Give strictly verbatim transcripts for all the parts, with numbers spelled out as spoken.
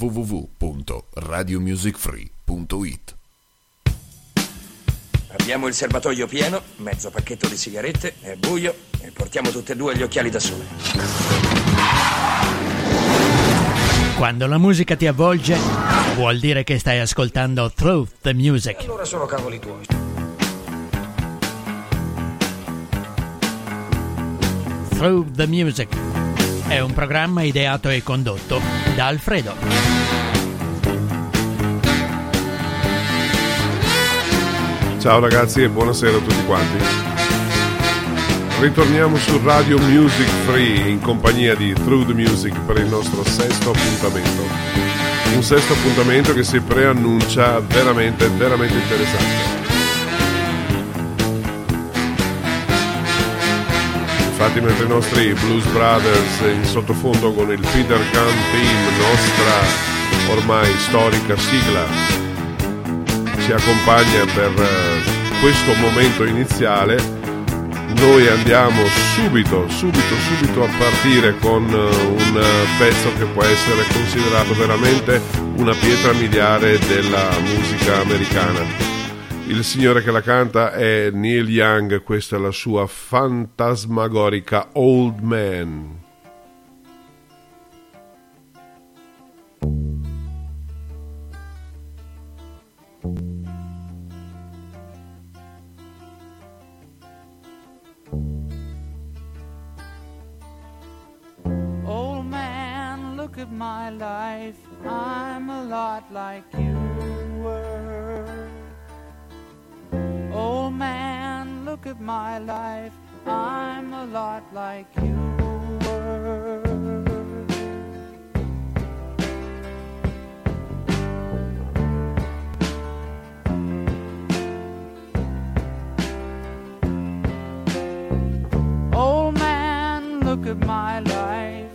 w w w punto radio music free punto i t. Abbiamo il serbatoio pieno, mezzo pacchetto di sigarette, è buio e portiamo tutte e due gli occhiali da sole. Quando la musica ti avvolge, vuol dire che stai ascoltando Through the Music. E allora sono cavoli tuoi. Through the Music è un programma ideato e condotto da Alfredo. Ciao ragazzi e buonasera a tutti quanti. Ritorniamo su Radio Music Free in compagnia di Through the Music per il nostro sesto appuntamento. Un sesto appuntamento che si preannuncia veramente, veramente interessante. Infatti mentre i nostri Blues Brothers in sottofondo con il Peter Gunn Team, nostra ormai storica sigla, ci accompagna per questo momento iniziale, noi andiamo subito, subito, subito a partire con un pezzo che può essere considerato veramente una pietra miliare della musica americana. Il signore che la canta è Neil Young, questa è la sua fantasmagorica Old Man. Old man, look at my life, I'm a lot like you were. Old man, look at my life, I'm a lot like you were. Old man, look at my life,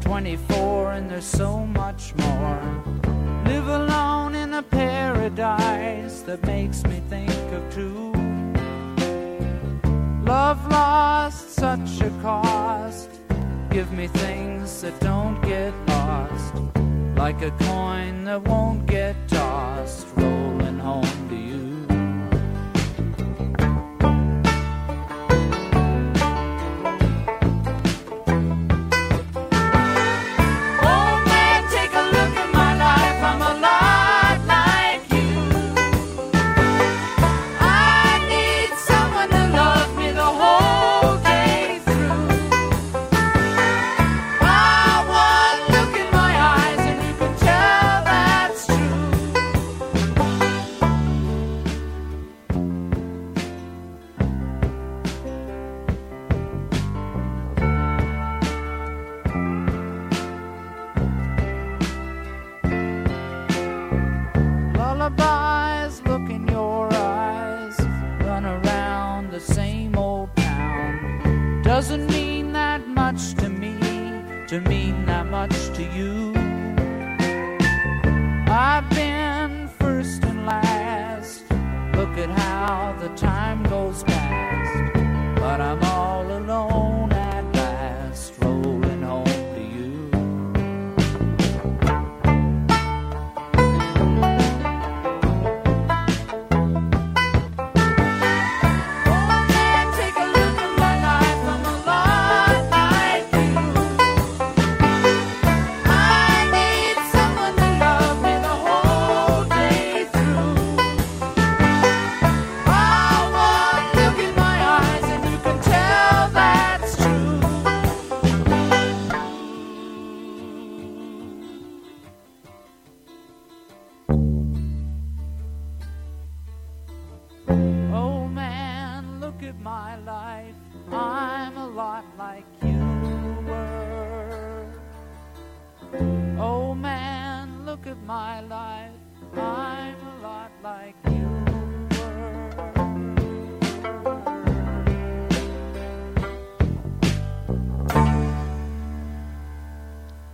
twenty-four and there's so much more. Live alone in a paradise that makes me think of two. Love lost, such a cost. Give me things that don't get lost, like a coin that won't get tossed, rolling home to you.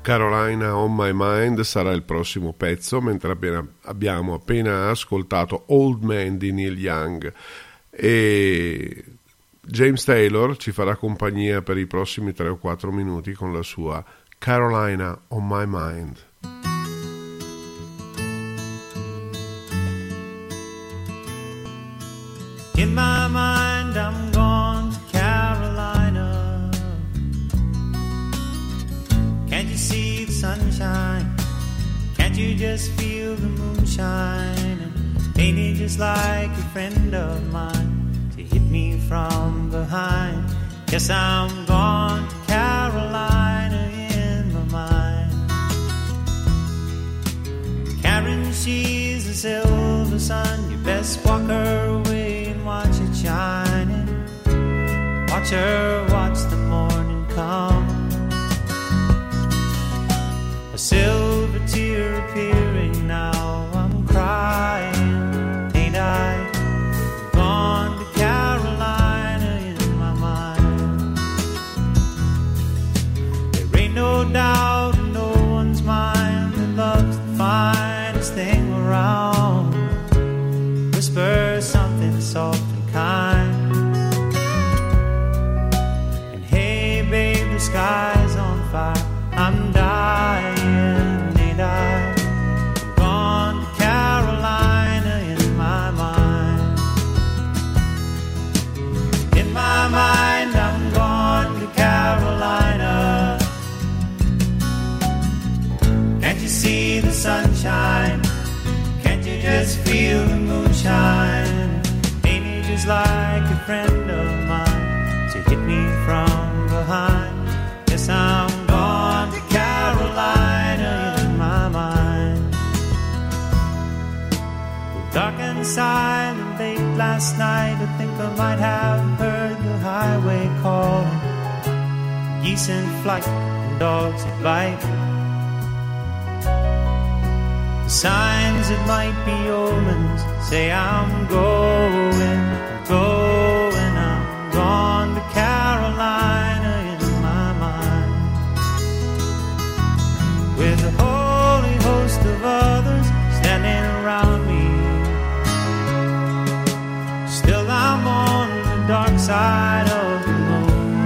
Carolina on my mind sarà il prossimo pezzo, mentre appena, abbiamo appena ascoltato Old Man di Neil Young, e James Taylor ci farà compagnia per i prossimi tre o quattro minuti con la sua Carolina on my mind. sunshine. Can't you just feel the moonshine? And baby, just like a friend of mine, to hit me from behind. Yes, I'm gone to Carolina in my mind. Karen, she's a silver sun. You best walk her away and watch it shining. Watch her, watch the morning come. A silver tear appearing now. I'm crying, ain't I? Gone to Carolina in my mind. There ain't no doubt in no one's mind that love's the finest thing around. Whisper something soft and kind. Sky's on fire, I'm dying, ain't I? I'm gone to Carolina in my mind. In my mind, I'm gone to Carolina. Can't you see the sunshine? Can't you just feel the moonshine? Maybe just like a friend of mine, to hit me from behind. Yes, I'm gone to Carolina in my mind. Well, dark and silent late last night, I think I might have heard the highway calling. Geese in flight and dogs at light. The signs that might be omens say I'm going, I'm going, I'm gone to Carolina. With a holy host of others standing around me, still I'm on the dark side of the moon.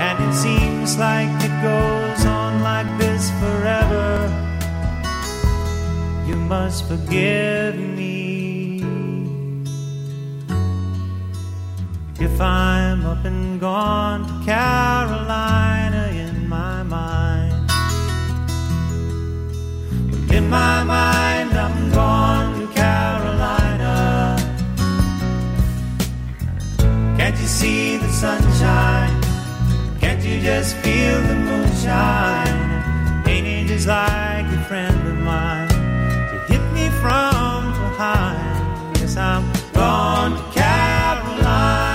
And it seems like it goes on like this forever. You must forgive me if I'm up and gone to Carolina in my mind. Well, in my mind, I'm gone to Carolina. Can't you see the sunshine? Can't you just feel the moonshine? Ain't it just like a friend of mine to hit me from behind? Yes, I'm gone to Carolina.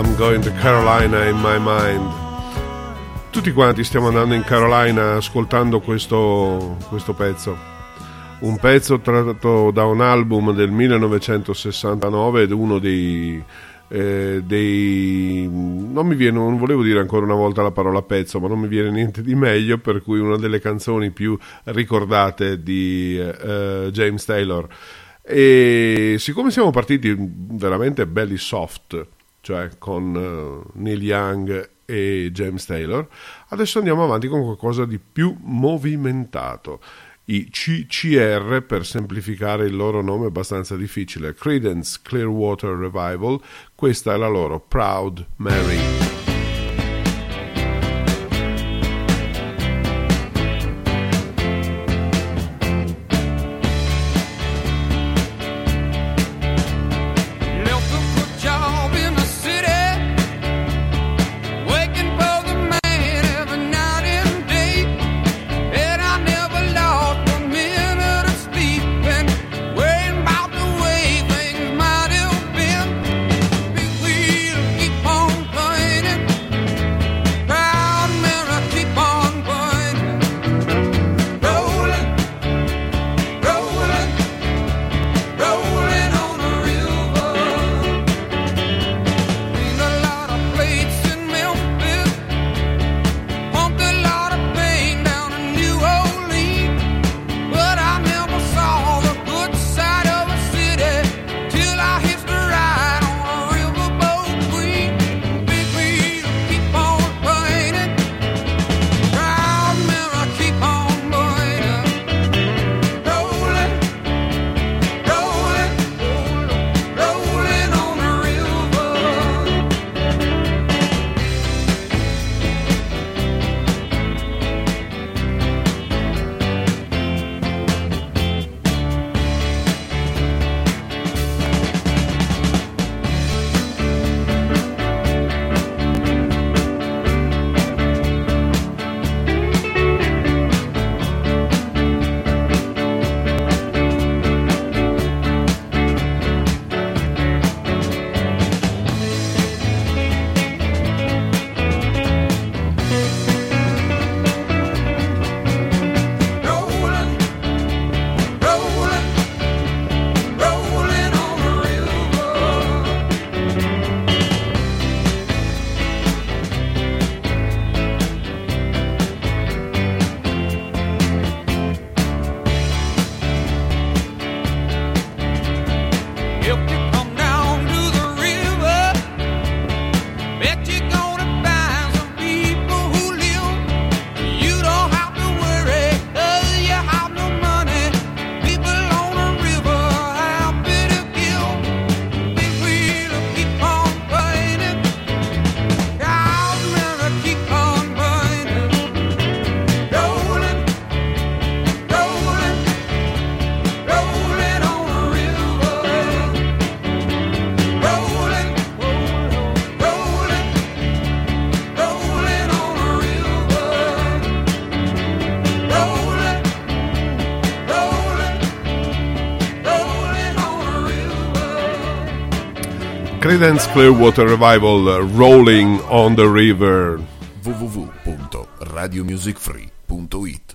I'm going to Carolina in my mind. Tutti quanti stiamo andando in Carolina ascoltando questo, questo pezzo. Un pezzo tratto da un album del millenovecentosessantanove ed uno dei, eh, dei... Non mi viene, non volevo dire ancora una volta la parola pezzo, ma non mi viene niente di meglio, per cui una delle canzoni più ricordate di eh, James Taylor. E siccome siamo partiti veramente belli soft, cioè con Neil Young e James Taylor, adesso andiamo avanti con qualcosa di più movimentato. I C C R, per semplificare il loro nome è abbastanza difficile, Creedence Clearwater Revival, questa è la loro Proud Mary. We'll keep on playing it. Creedence Clearwater Revival, Rolling on the River. w w w punto radio music free punto i t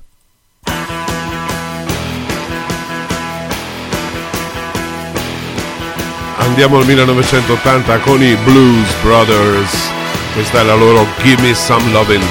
Andiamo al millenovecentottanta con i Blues Brothers. Questa è la loro Give Me Some Lovin'.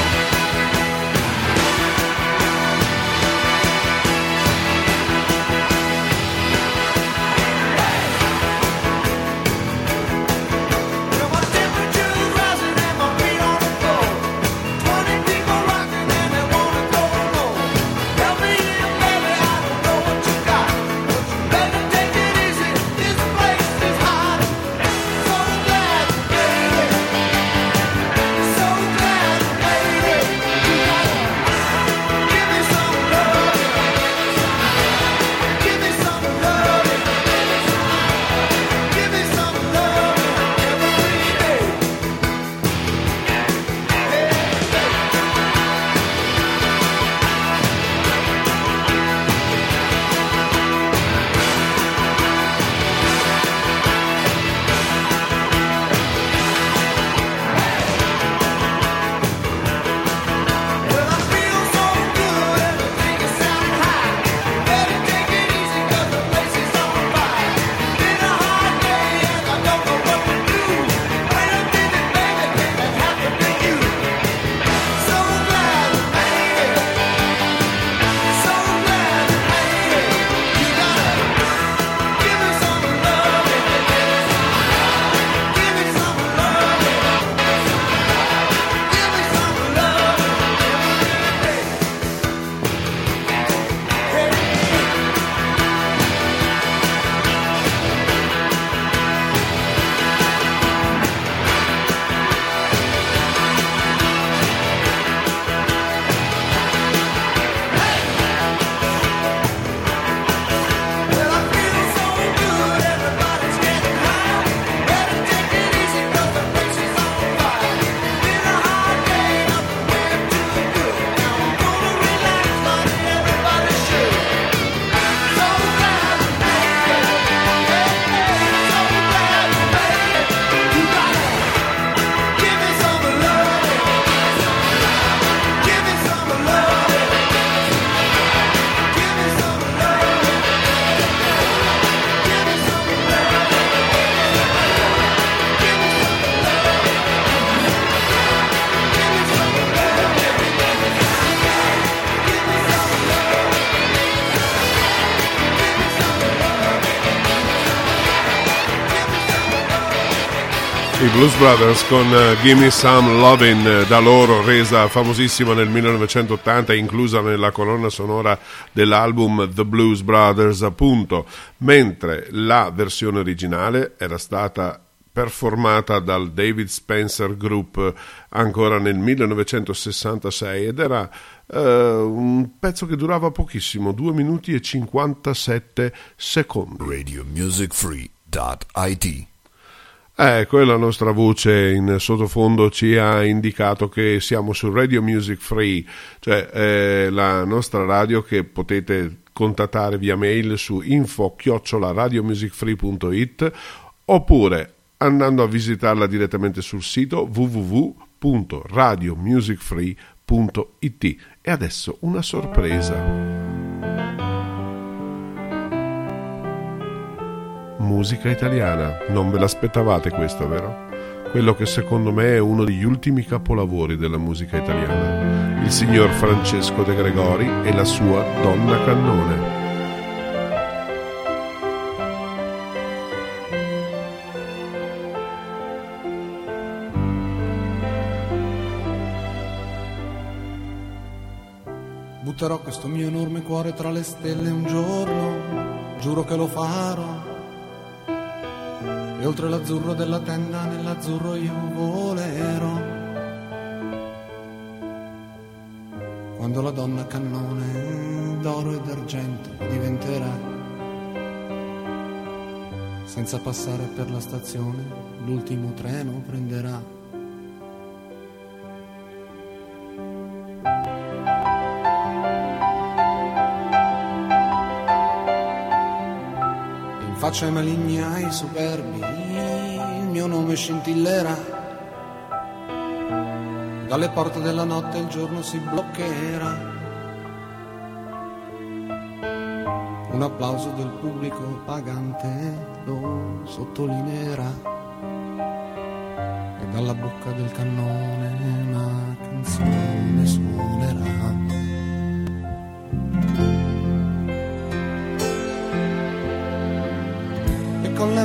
Blues Brothers con Gimme Some Lovin', da loro resa famosissima nel millenovecentottanta, inclusa nella colonna sonora dell'album The Blues Brothers, appunto, mentre la versione originale era stata performata dal David Spencer Group ancora nel millenovecentosessantasei ed era eh, un pezzo che durava pochissimo, due minuti e cinquantasette secondi. radio music free punto i t Ecco, e la nostra voce in sottofondo ci ha indicato che siamo su Radio Music Free, cioè eh, la nostra radio che potete contattare via mail su info chiocciola radio music free punto i t oppure andando a visitarla direttamente sul sito w w w punto radio music free punto i t. E adesso una sorpresa. Musica italiana, non ve l'aspettavate questa, vero? Quello che secondo me è uno degli ultimi capolavori della musica italiana, il signor Francesco De Gregori e la sua Donna Cannone. Butterò questo mio enorme cuore tra le stelle un giorno, giuro che lo farò. E oltre l'azzurro della tenda, nell'azzurro io volerò. Quando la donna cannone d'oro e d'argento diventerà, senza passare per la stazione, l'ultimo treno prenderà. In faccia ai maligni, ai superbi, mio nome scintillerà. Dalle porte della notte il giorno si bloccherà. Un applauso del pubblico pagante lo sottolineerà. E dalla bocca del cannone una canzone suonerà. Con le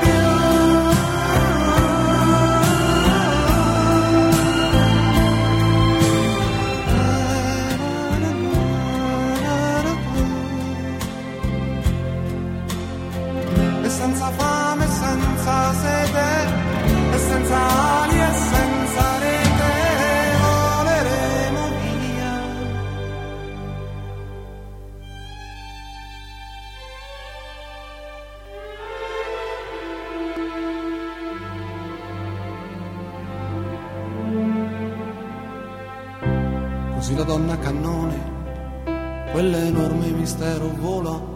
più. Senza fame, senza sete, e senza ali e senza rete voleremo via. Così la donna cannone, quell'enorme mistero volò.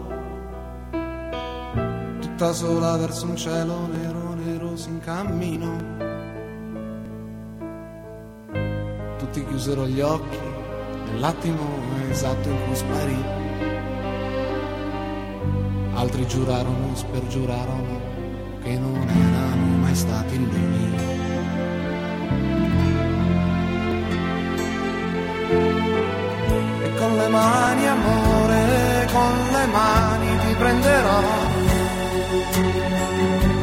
Tutta sola verso un cielo nero, nero si incamminò. Tutti chiusero gli occhi nell'attimo esatto in cui sparì. Altri giurarono, spergiurarono che non erano mai stati lì. E con le mani, amore, con le mani ti prenderò.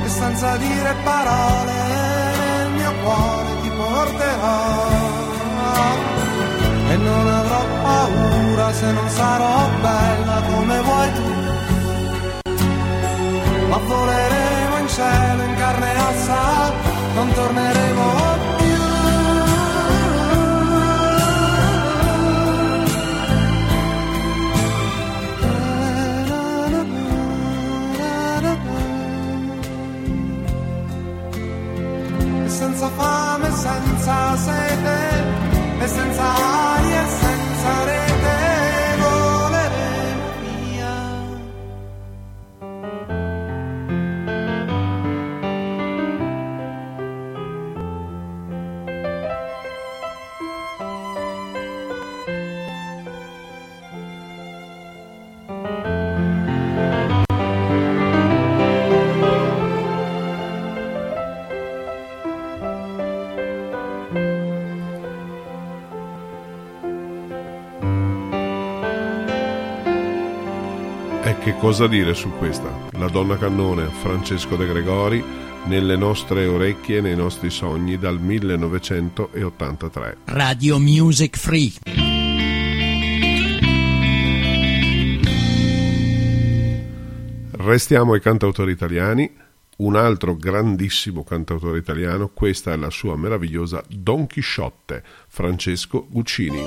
E senza dire parole nel mio cuore ti porterò e non avrò paura se non sarò bella come vuoi tu, ma voleremo in cielo in carne e ossa, non torneremo. Senza fame, senza sete, e senza aria, e senza rete voleremo via. Che cosa dire su questa? La donna cannone, Francesco De Gregori, nelle nostre orecchie e nei nostri sogni dal millenovecentottantatré. Radio Music Free. Restiamo ai cantautori italiani. Un altro grandissimo cantautore italiano, questa è la sua meravigliosa Don Chisciotte, Francesco Guccini.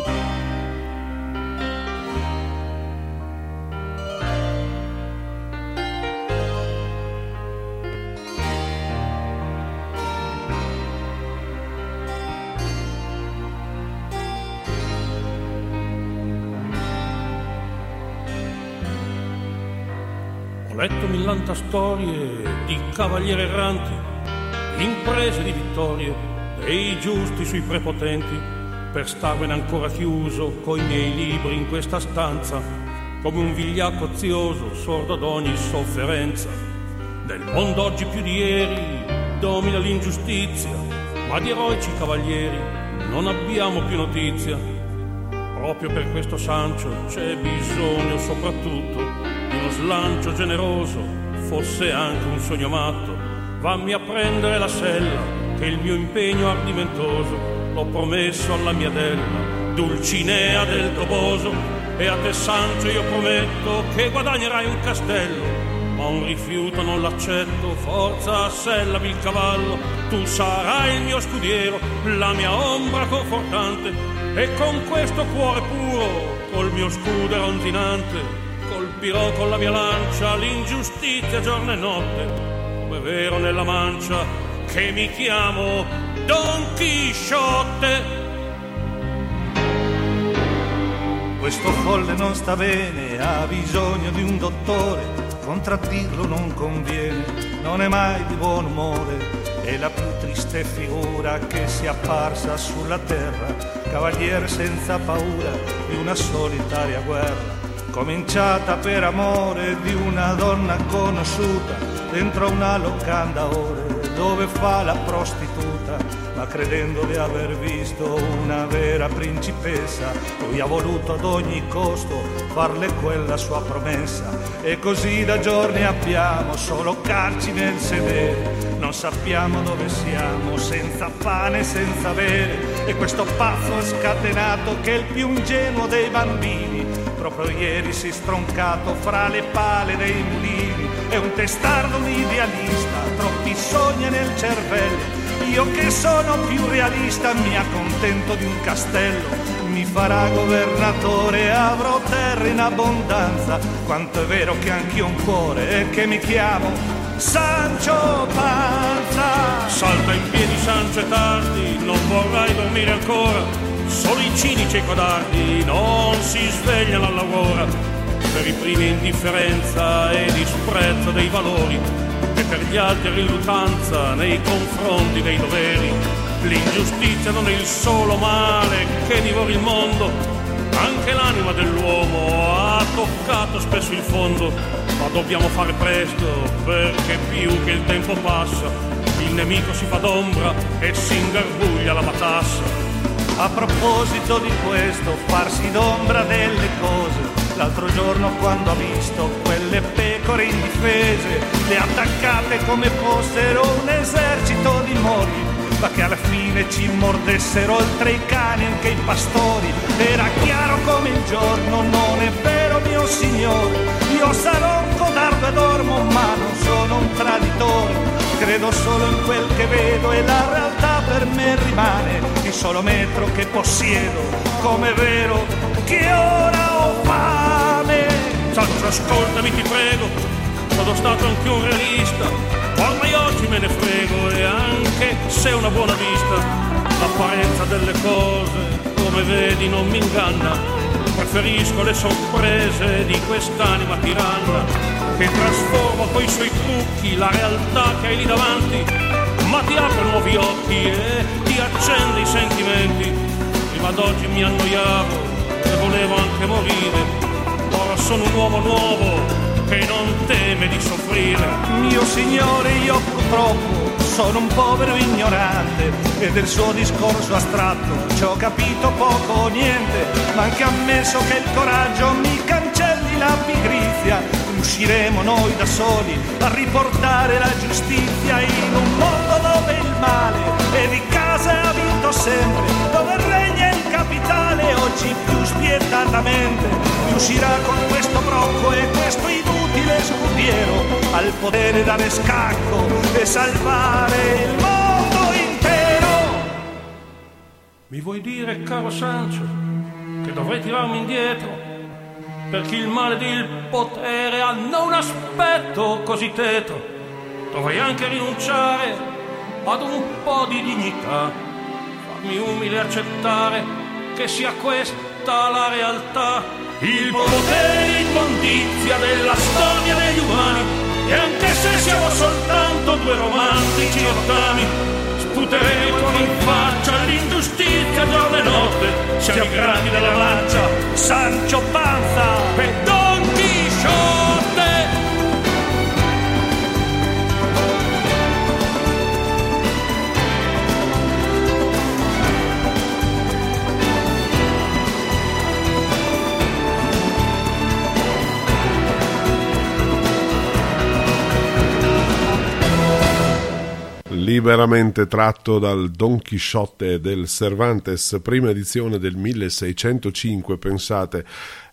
Ho letto millanta storie di cavalieri erranti, imprese di vittorie dei giusti sui prepotenti, per starmene ancora chiuso coi miei libri in questa stanza, come un vigliacco ozioso, sordo ad ogni sofferenza. Nel mondo oggi più di ieri domina l'ingiustizia, ma di eroici cavalieri non abbiamo più notizia. Proprio per questo Sancio c'è bisogno soprattutto di uno slancio generoso, fosse anche un sogno matto. Vammi a prendere la sella, che il mio impegno ardimentoso l'ho promesso alla mia della, Dulcinea del Toboso. E a te Sancio io prometto che guadagnerai un castello, ma un rifiuto non l'accetto, forza sellami il cavallo. Tu sarai il mio scudiero, la mia ombra confortante, E con questo cuore puro, col mio scudo ronzinante, colpirò con la mia lancia l'ingiustizia giorno e notte, come vero nella mancia che mi chiamo Don Chisciotte. Questo folle non sta bene, ha bisogno di un dottore, contraddirlo non conviene, non è mai di buon umore, è la più triste figura che sia apparsa sulla terra, cavaliere senza paura di una solitaria guerra, cominciata per amore di una donna conosciuta, dentro una locanda ore dove fa la prostituta, ma credendo di aver visto una vera principessa, lui ha voluto ad ogni costo farle quella sua promessa, e così da giorni abbiamo solo carci nel sedere, non sappiamo dove siamo, senza pane, senza bere, e questo pazzo scatenato che è il più ingenuo dei bambini, proprio ieri si è stroncato fra le pale dei mulini, è un testardo, un idealista, troppi sogni nel cervello, io che sono più realista mi accontento di un castello, mi farà governatore, avrò terra in abbondanza, quanto è vero che anch'io ho un cuore e che mi chiamo Sancho Panza. Salta in piedi Sancho, è tardi, non vorrai dormire ancora, solo i cinici e i codardi non si svegliano alla lavora, per i primi indifferenza e disprezzo dei valori, e per gli altri riluttanza nei confronti dei doveri. L'ingiustizia non è il solo male che divora il mondo, anche l'anima dell'uomo ha toccato spesso il fondo, ma dobbiamo fare presto perché più che il tempo passa, il nemico si fa d'ombra e si ingarbuglia la matassa. A proposito di questo, farsi d'ombra delle cose, l'altro giorno quando ha visto quelle pecore indifese, le attaccate come fossero un esercito di mori, ma che alla fine ci mordessero oltre i cani anche i pastori, era chiaro come il giorno, non è vero mio signore, io sarò un codardo e dormo, ma non sono un traditore, credo solo in quel che vedo e la realtà per me rimane il solo metro che possiedo, come è vero che ora ho fame. Sancho, ascoltami ti prego, sono stato anche un realista, ormai oggi me ne frego, e anche se una buona vista, l'apparenza delle cose come vedi non mi inganna, preferisco le sorprese di quest'anima tiranna, che trasforma coi suoi trucchi la realtà che hai lì davanti, ma ti apre nuovi occhi e ti accende i sentimenti. Prima d'oggi mi annoiavo e volevo anche morire, ora sono un uomo nuovo che non teme di soffrire. Mio signore, io purtroppo sono un povero ignorante, e del suo discorso astratto ci ho capito poco o niente, ma anche ammesso che il coraggio mi cancelli la pigrizia, usciremo noi da soli a riportare la giustizia in un mondo dove il male è di casa ha vinto sempre, dove regna il capitale oggi più spietatamente, riuscirà con questo brocco e questo inutile scudiero al potere dare scacco e salvare il mondo intero. Mi vuoi dire, caro Sancho, che dovrei tirarmi indietro? Perché il male ed il potere hanno un aspetto così tetro, dovrei anche rinunciare ad un po' di dignità, farmi umile accettare che sia questa la realtà. Il potere immondizia della storia degli umani, e anche se siamo soltanto due romantici ottami, sputeremo in faccia l'ingiustizia giorno e notte, siamo i grandi della lancia, Sancho Panza e Don Chisciotte. Liberamente tratto dal Don Chisciotte del Cervantes, prima edizione del milleseicentocinque, pensate.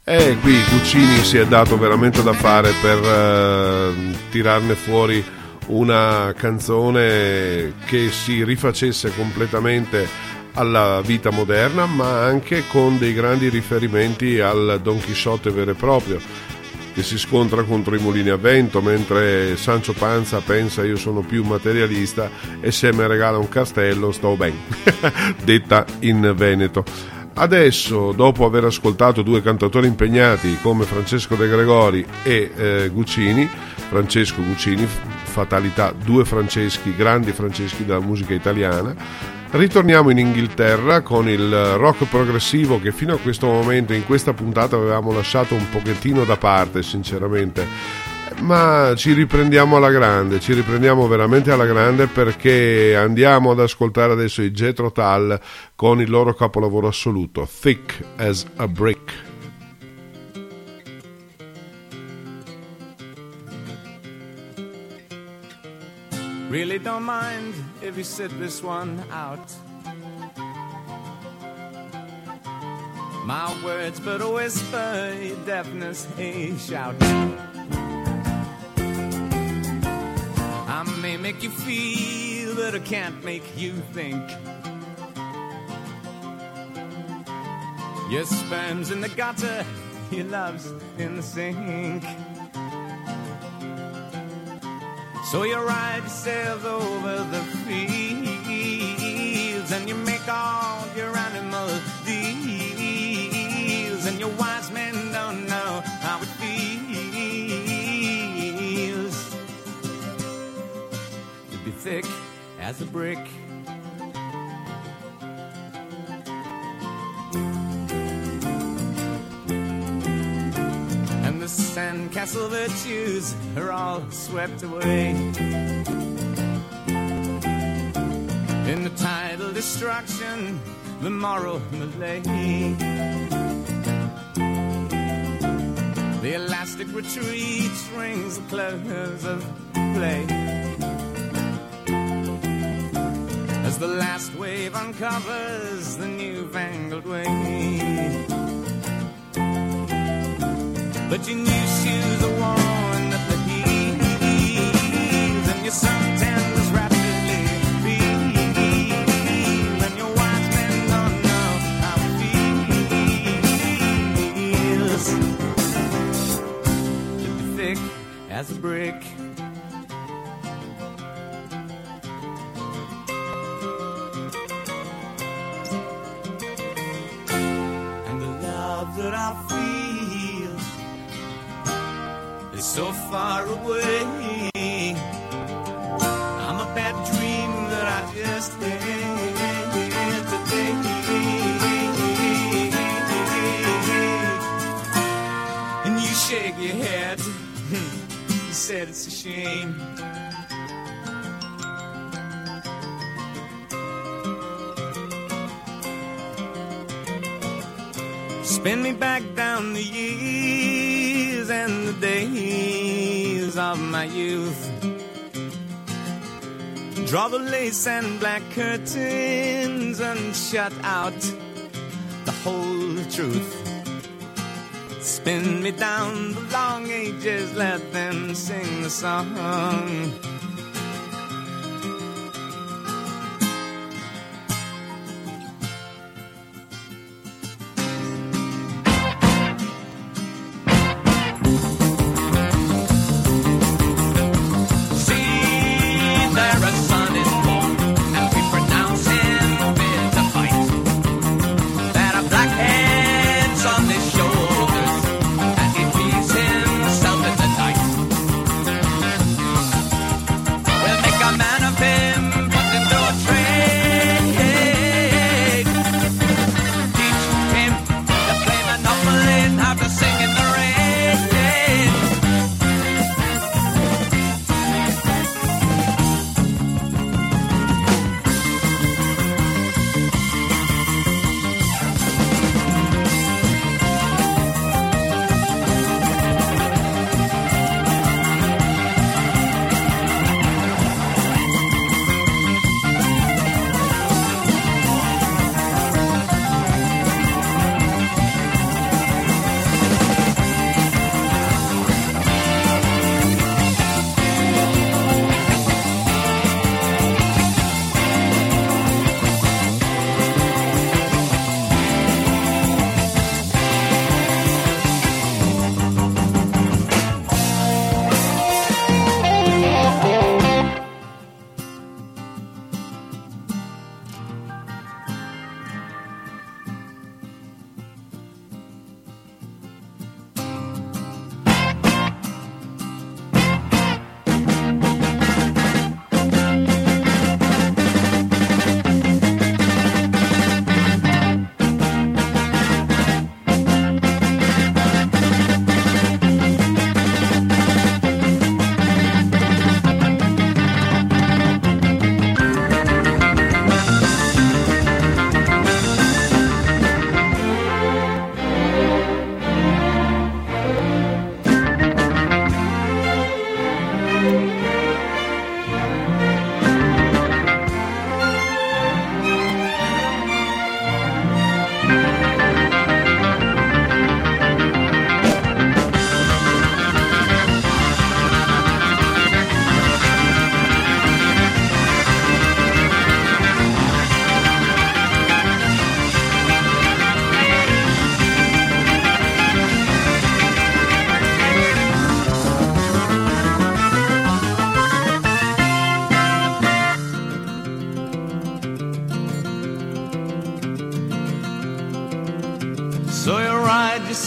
E qui Guccini si è dato veramente da fare per eh, tirarne fuori una canzone che si rifacesse completamente alla vita moderna, ma anche con dei grandi riferimenti al Don Chisciotte vero e proprio, che si scontra contro i mulini a vento, mentre Sancio Panza pensa io sono più materialista e se mi regala un castello sto ben, detta in veneto. Adesso, dopo aver ascoltato due cantatori impegnati come Francesco De Gregori e eh, Guccini, Francesco Guccini, fatalità, due Franceschi, grandi Franceschi della musica italiana, ritorniamo in Inghilterra con il rock progressivo che fino a questo momento, in questa puntata, avevamo lasciato un pochettino da parte, sinceramente. Ma ci riprendiamo alla grande, ci riprendiamo veramente alla grande, perché andiamo ad ascoltare adesso i Jethro Tull con il loro capolavoro assoluto, Thick as a Brick. Really don't mind if you sit this one out. My words, but a whisper, your deafness, a shout. I may make you feel, but I can't make you think. Your sperm's in the gutter, your love's in the sink. So you ride yourself over the fields, and you make all your animal deals, and your wise men don't know how it feels to be thick as a brick. And castle virtues are all swept away in the tidal destruction, the moral malaise, the elastic retreat rings the close of play as the last wave uncovers the newfangled way. But your new shoes are worn at the heels, and your suntan is rapidly peeled, and your wise men don't know how it feels to be thick as a brick. And the love that I feel is so far away. I'm a bad dream that I just had today. And you shake your head, you said it's a shame. Spin me back down the years and the days of my youth. Draw the lace and black curtains and shut out the whole truth. Spin me down the long ages, let them sing the song.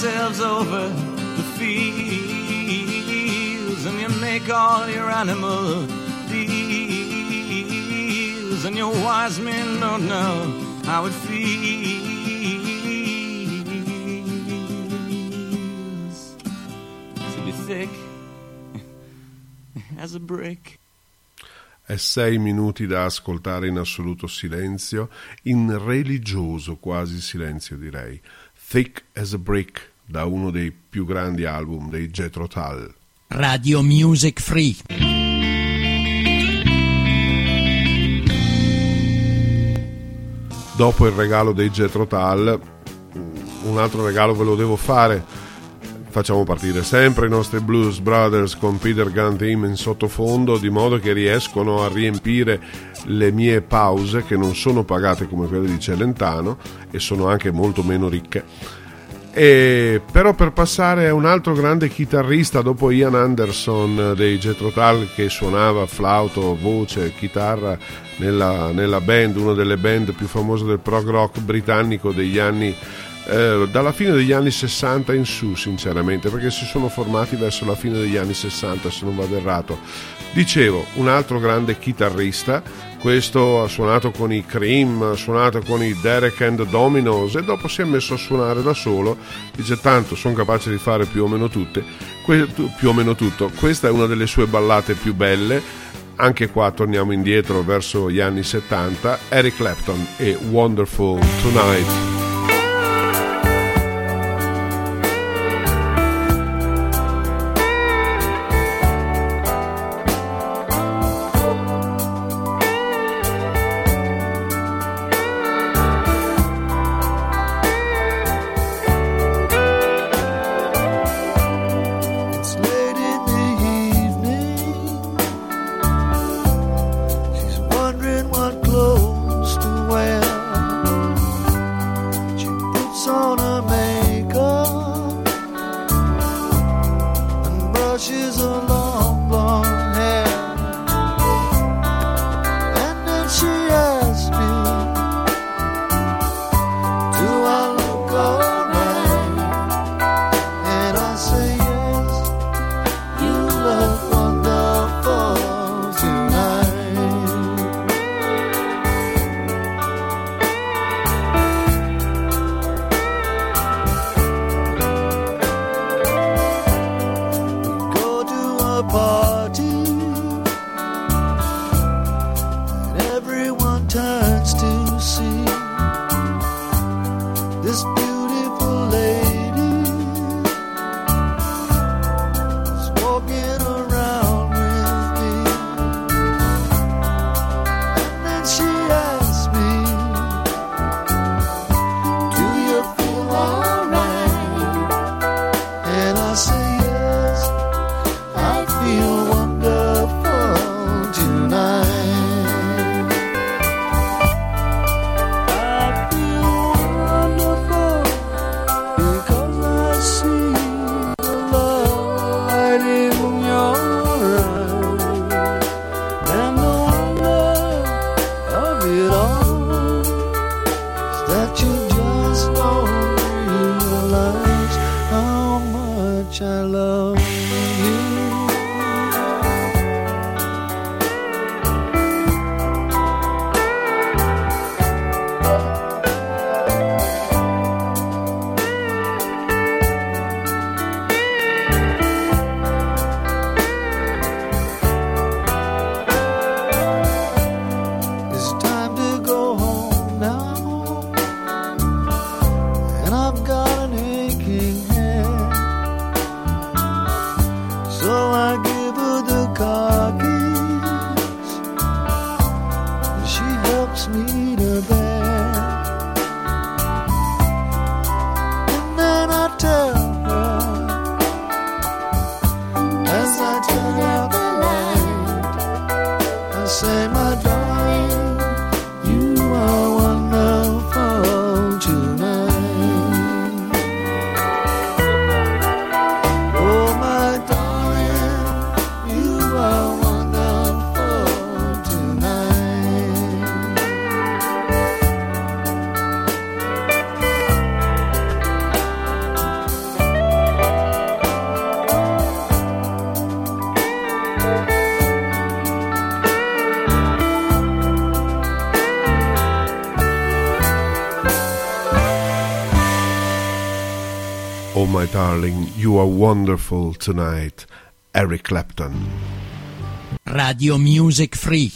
yourselves over the fields, and you make all your animal deals, and your wise men don't know how it feels to be thick as a brick. È sei minuti da ascoltare in assoluto silenzio, in religioso quasi silenzio direi. Thick as a Brick, da uno dei più grandi album dei Jethro Tull. Radio Music Free. Dopo il regalo dei Jethro Tull, un altro regalo ve lo devo fare. Facciamo partire sempre i nostri Blues Brothers con Peter Gunn Team in sottofondo, di modo che riescono a riempire le mie pause, che non sono pagate come quelle di Celentano e sono anche molto meno ricche. E però per passare a un altro grande chitarrista dopo Ian Anderson dei Jethro Tull, che suonava flauto, voce, chitarra nella, nella band, una delle band più famose del prog rock britannico degli anni eh, dalla fine degli anni sessanta in su, sinceramente, perché si sono formati verso la fine degli anni sessanta, se non vado errato. Dicevo, un altro grande chitarrista, questo ha suonato con i Cream, ha suonato con i Derek and the Dominos e dopo si è messo a suonare da solo, dice tanto sono capace di fare più o meno tutte, più o meno tutto. Questa è una delle sue ballate più belle, anche qua torniamo indietro verso gli anni settanta, Eric Clapton e Wonderful Tonight. I love you. My Darling, You Are Wonderful Tonight, Eric Clapton. Radio Music Free.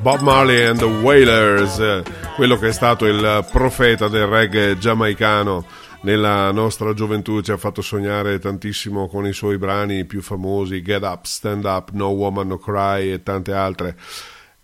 Bob Marley and the Wailers, quello che è stato il profeta del reggae giamaicano nella nostra gioventù, ci ha fatto sognare tantissimo con i suoi brani più famosi, Get Up, Stand Up, No Woman, No Cry e tante altre.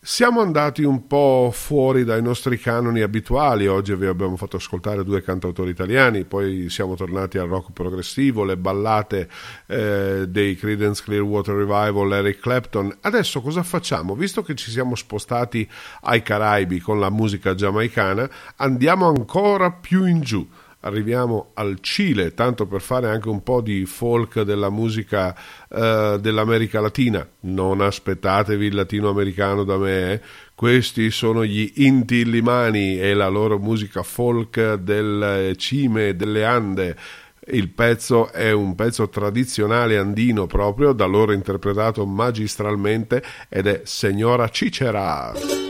Siamo andati un po' fuori dai nostri canoni abituali, oggi vi abbiamo fatto ascoltare due cantautori italiani, poi siamo tornati al rock progressivo, le ballate eh, dei Creedence Clearwater Revival, Eric Clapton. Adesso cosa facciamo? Visto che ci siamo spostati ai Caraibi con la musica giamaicana, andiamo ancora più in giù. Arriviamo al Cile, tanto per fare anche un po' di folk della musica eh, dell'America Latina. Non aspettatevi il latinoamericano da me, eh. Questi sono gli Inti-Illimani e la loro musica folk del cime delle Ande. Il pezzo è un pezzo tradizionale andino proprio, da loro interpretato magistralmente, ed è Signora Cicera. Oh,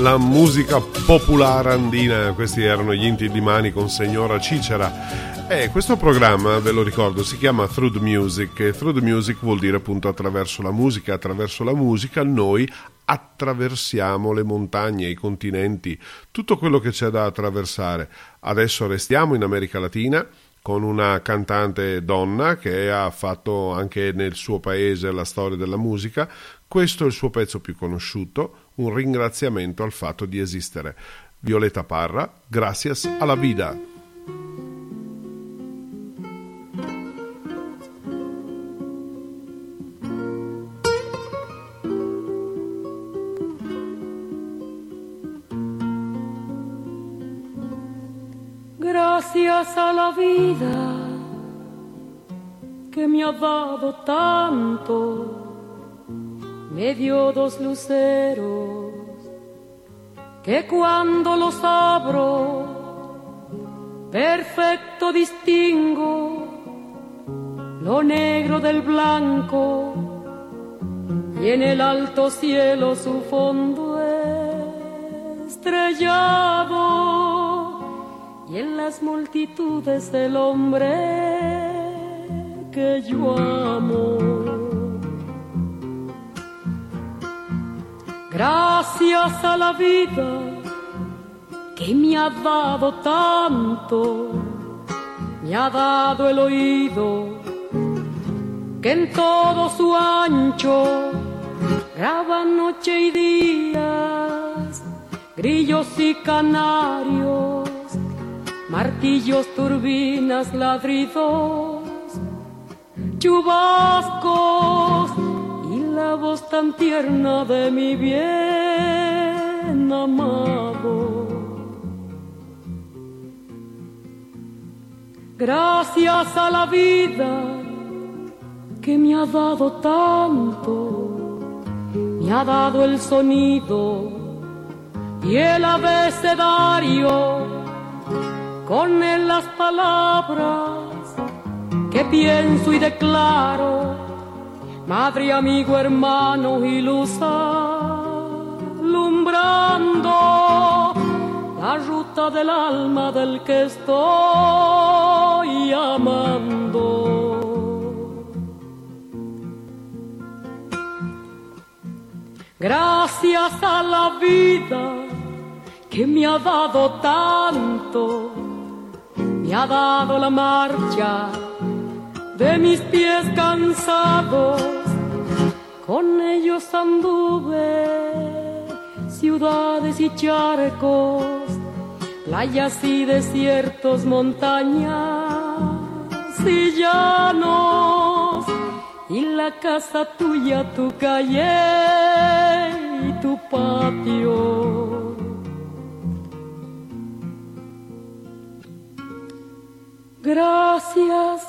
la musica popolare andina. Questi erano gli Inti-Illimani con Signora Cicera. Eh, questo programma, ve lo ricordo, si chiama Through the Music, e Through the Music vuol dire appunto attraverso la musica. Attraverso la musica noi attraversiamo le montagne, i continenti, tutto quello che c'è da attraversare. Adesso restiamo in America Latina con una cantante donna che ha fatto anche nel suo paese la storia della musica. Questo è il suo pezzo più conosciuto, un ringraziamento al fatto di esistere. Violetta Parra, Gracias a la vida. Gracias a la vida que me ha dado tanto, me dio dos luceros que cuando los abro perfecto distingo lo negro del blanco, y en el alto cielo su fondo estrellado. Y en las multitudes del hombre que yo amo. Gracias a la vida que me ha dado tanto, me ha dado el oído que en todo su ancho graba noche y días, grillos y canarios, martillos, turbinas, ladridos, chubascos y la voz tan tierna de mi bien amado. Gracias a la vida que me ha dado tanto, me ha dado el sonido y el abecedario. Con él las palabras que pienso y declaro, madre, amigo, hermano y luz alumbrando la ruta del alma del que estoy amando. Gracias a la vida que me ha dado tanto, me ha dado la marcha de mis pies cansados, con ellos anduve ciudades y charcos, playas y desiertos, montañas y llanos, y la casa tuya, tu calle y tu patio. Gracias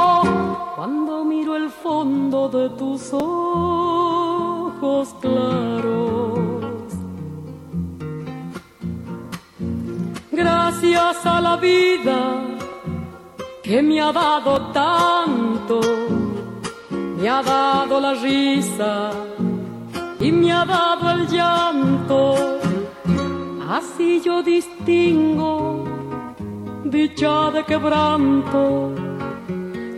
cuando miro el fondo de tus ojos claros. Gracias a la vida que me ha dado tanto, me ha dado la risa y me ha dado el llanto, así yo distingo dicha de quebranto,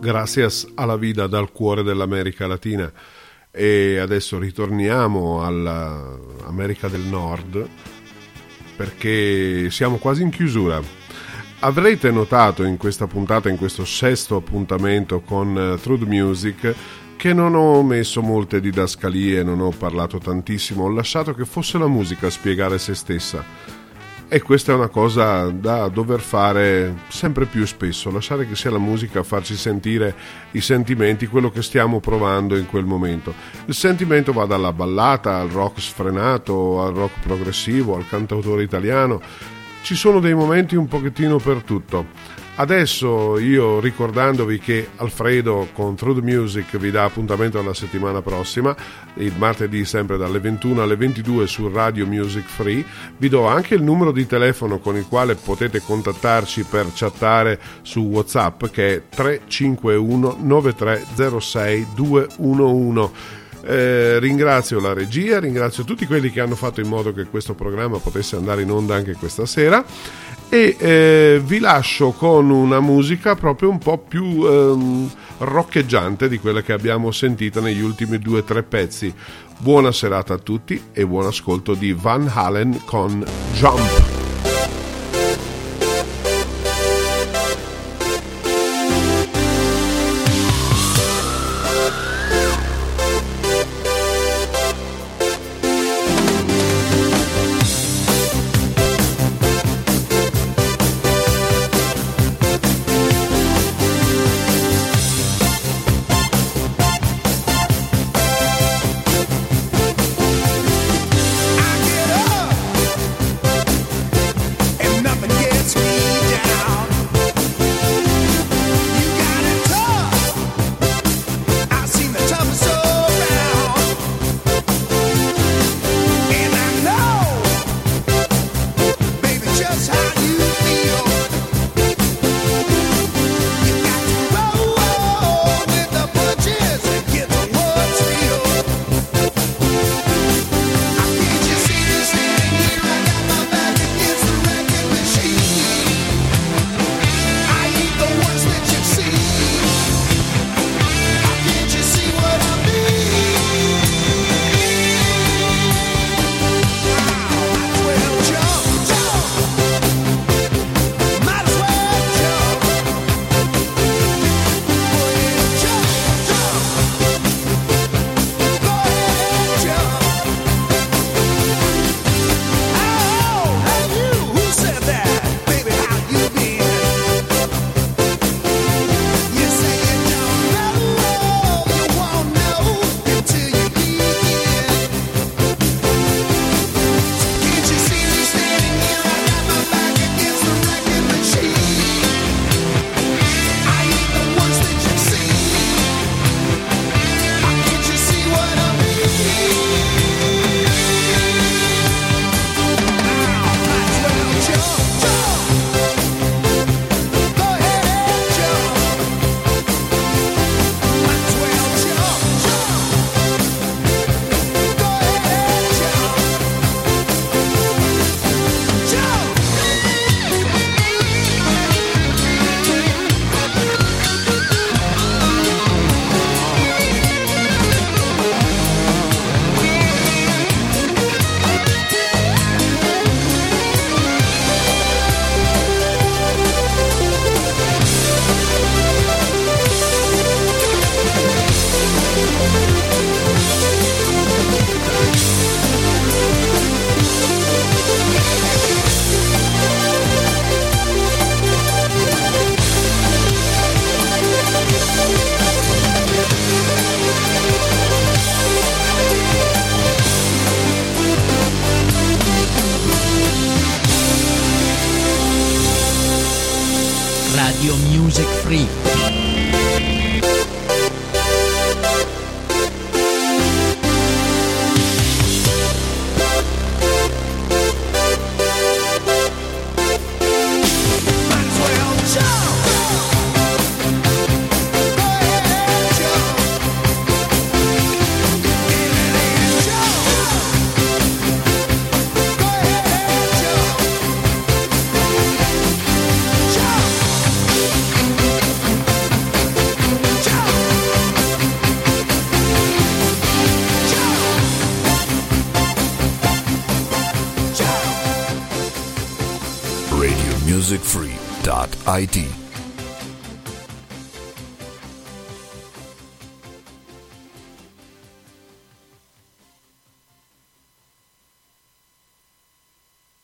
Gracias alla vida dal cuore dell'America Latina. E adesso ritorniamo all'America del Nord perché siamo quasi in chiusura. Avrete notato in questa puntata, in questo sesto appuntamento con Through the Music, che non ho messo molte didascalie, non ho parlato tantissimo, ho lasciato che fosse la musica a spiegare se stessa. E questa è una cosa da dover fare sempre più spesso, lasciare che sia la musica a farci sentire i sentimenti, quello che stiamo provando in quel momento. Il sentimento va dalla ballata al rock sfrenato, al rock progressivo, al cantautore italiano. Ci sono dei momenti un pochettino per tutto. Adesso io, ricordandovi che Alfredo con Through the Music vi dà appuntamento alla settimana prossima, il martedì sempre dalle ventuno alle ventidue su Radio Music Free, vi do anche il numero di telefono con il quale potete contattarci per chattare su WhatsApp, che è tre cinque uno nove tre zero sei due uno uno. Eh, ringrazio la regia, ringrazio tutti quelli che hanno fatto in modo che questo programma potesse andare in onda anche questa sera, e eh, vi lascio con una musica proprio un po' più ehm, roccheggiante di quella che abbiamo sentita negli ultimi due o tre pezzi. Buona serata a tutti e buon ascolto di Van Halen con Jump. radio music free dot I T.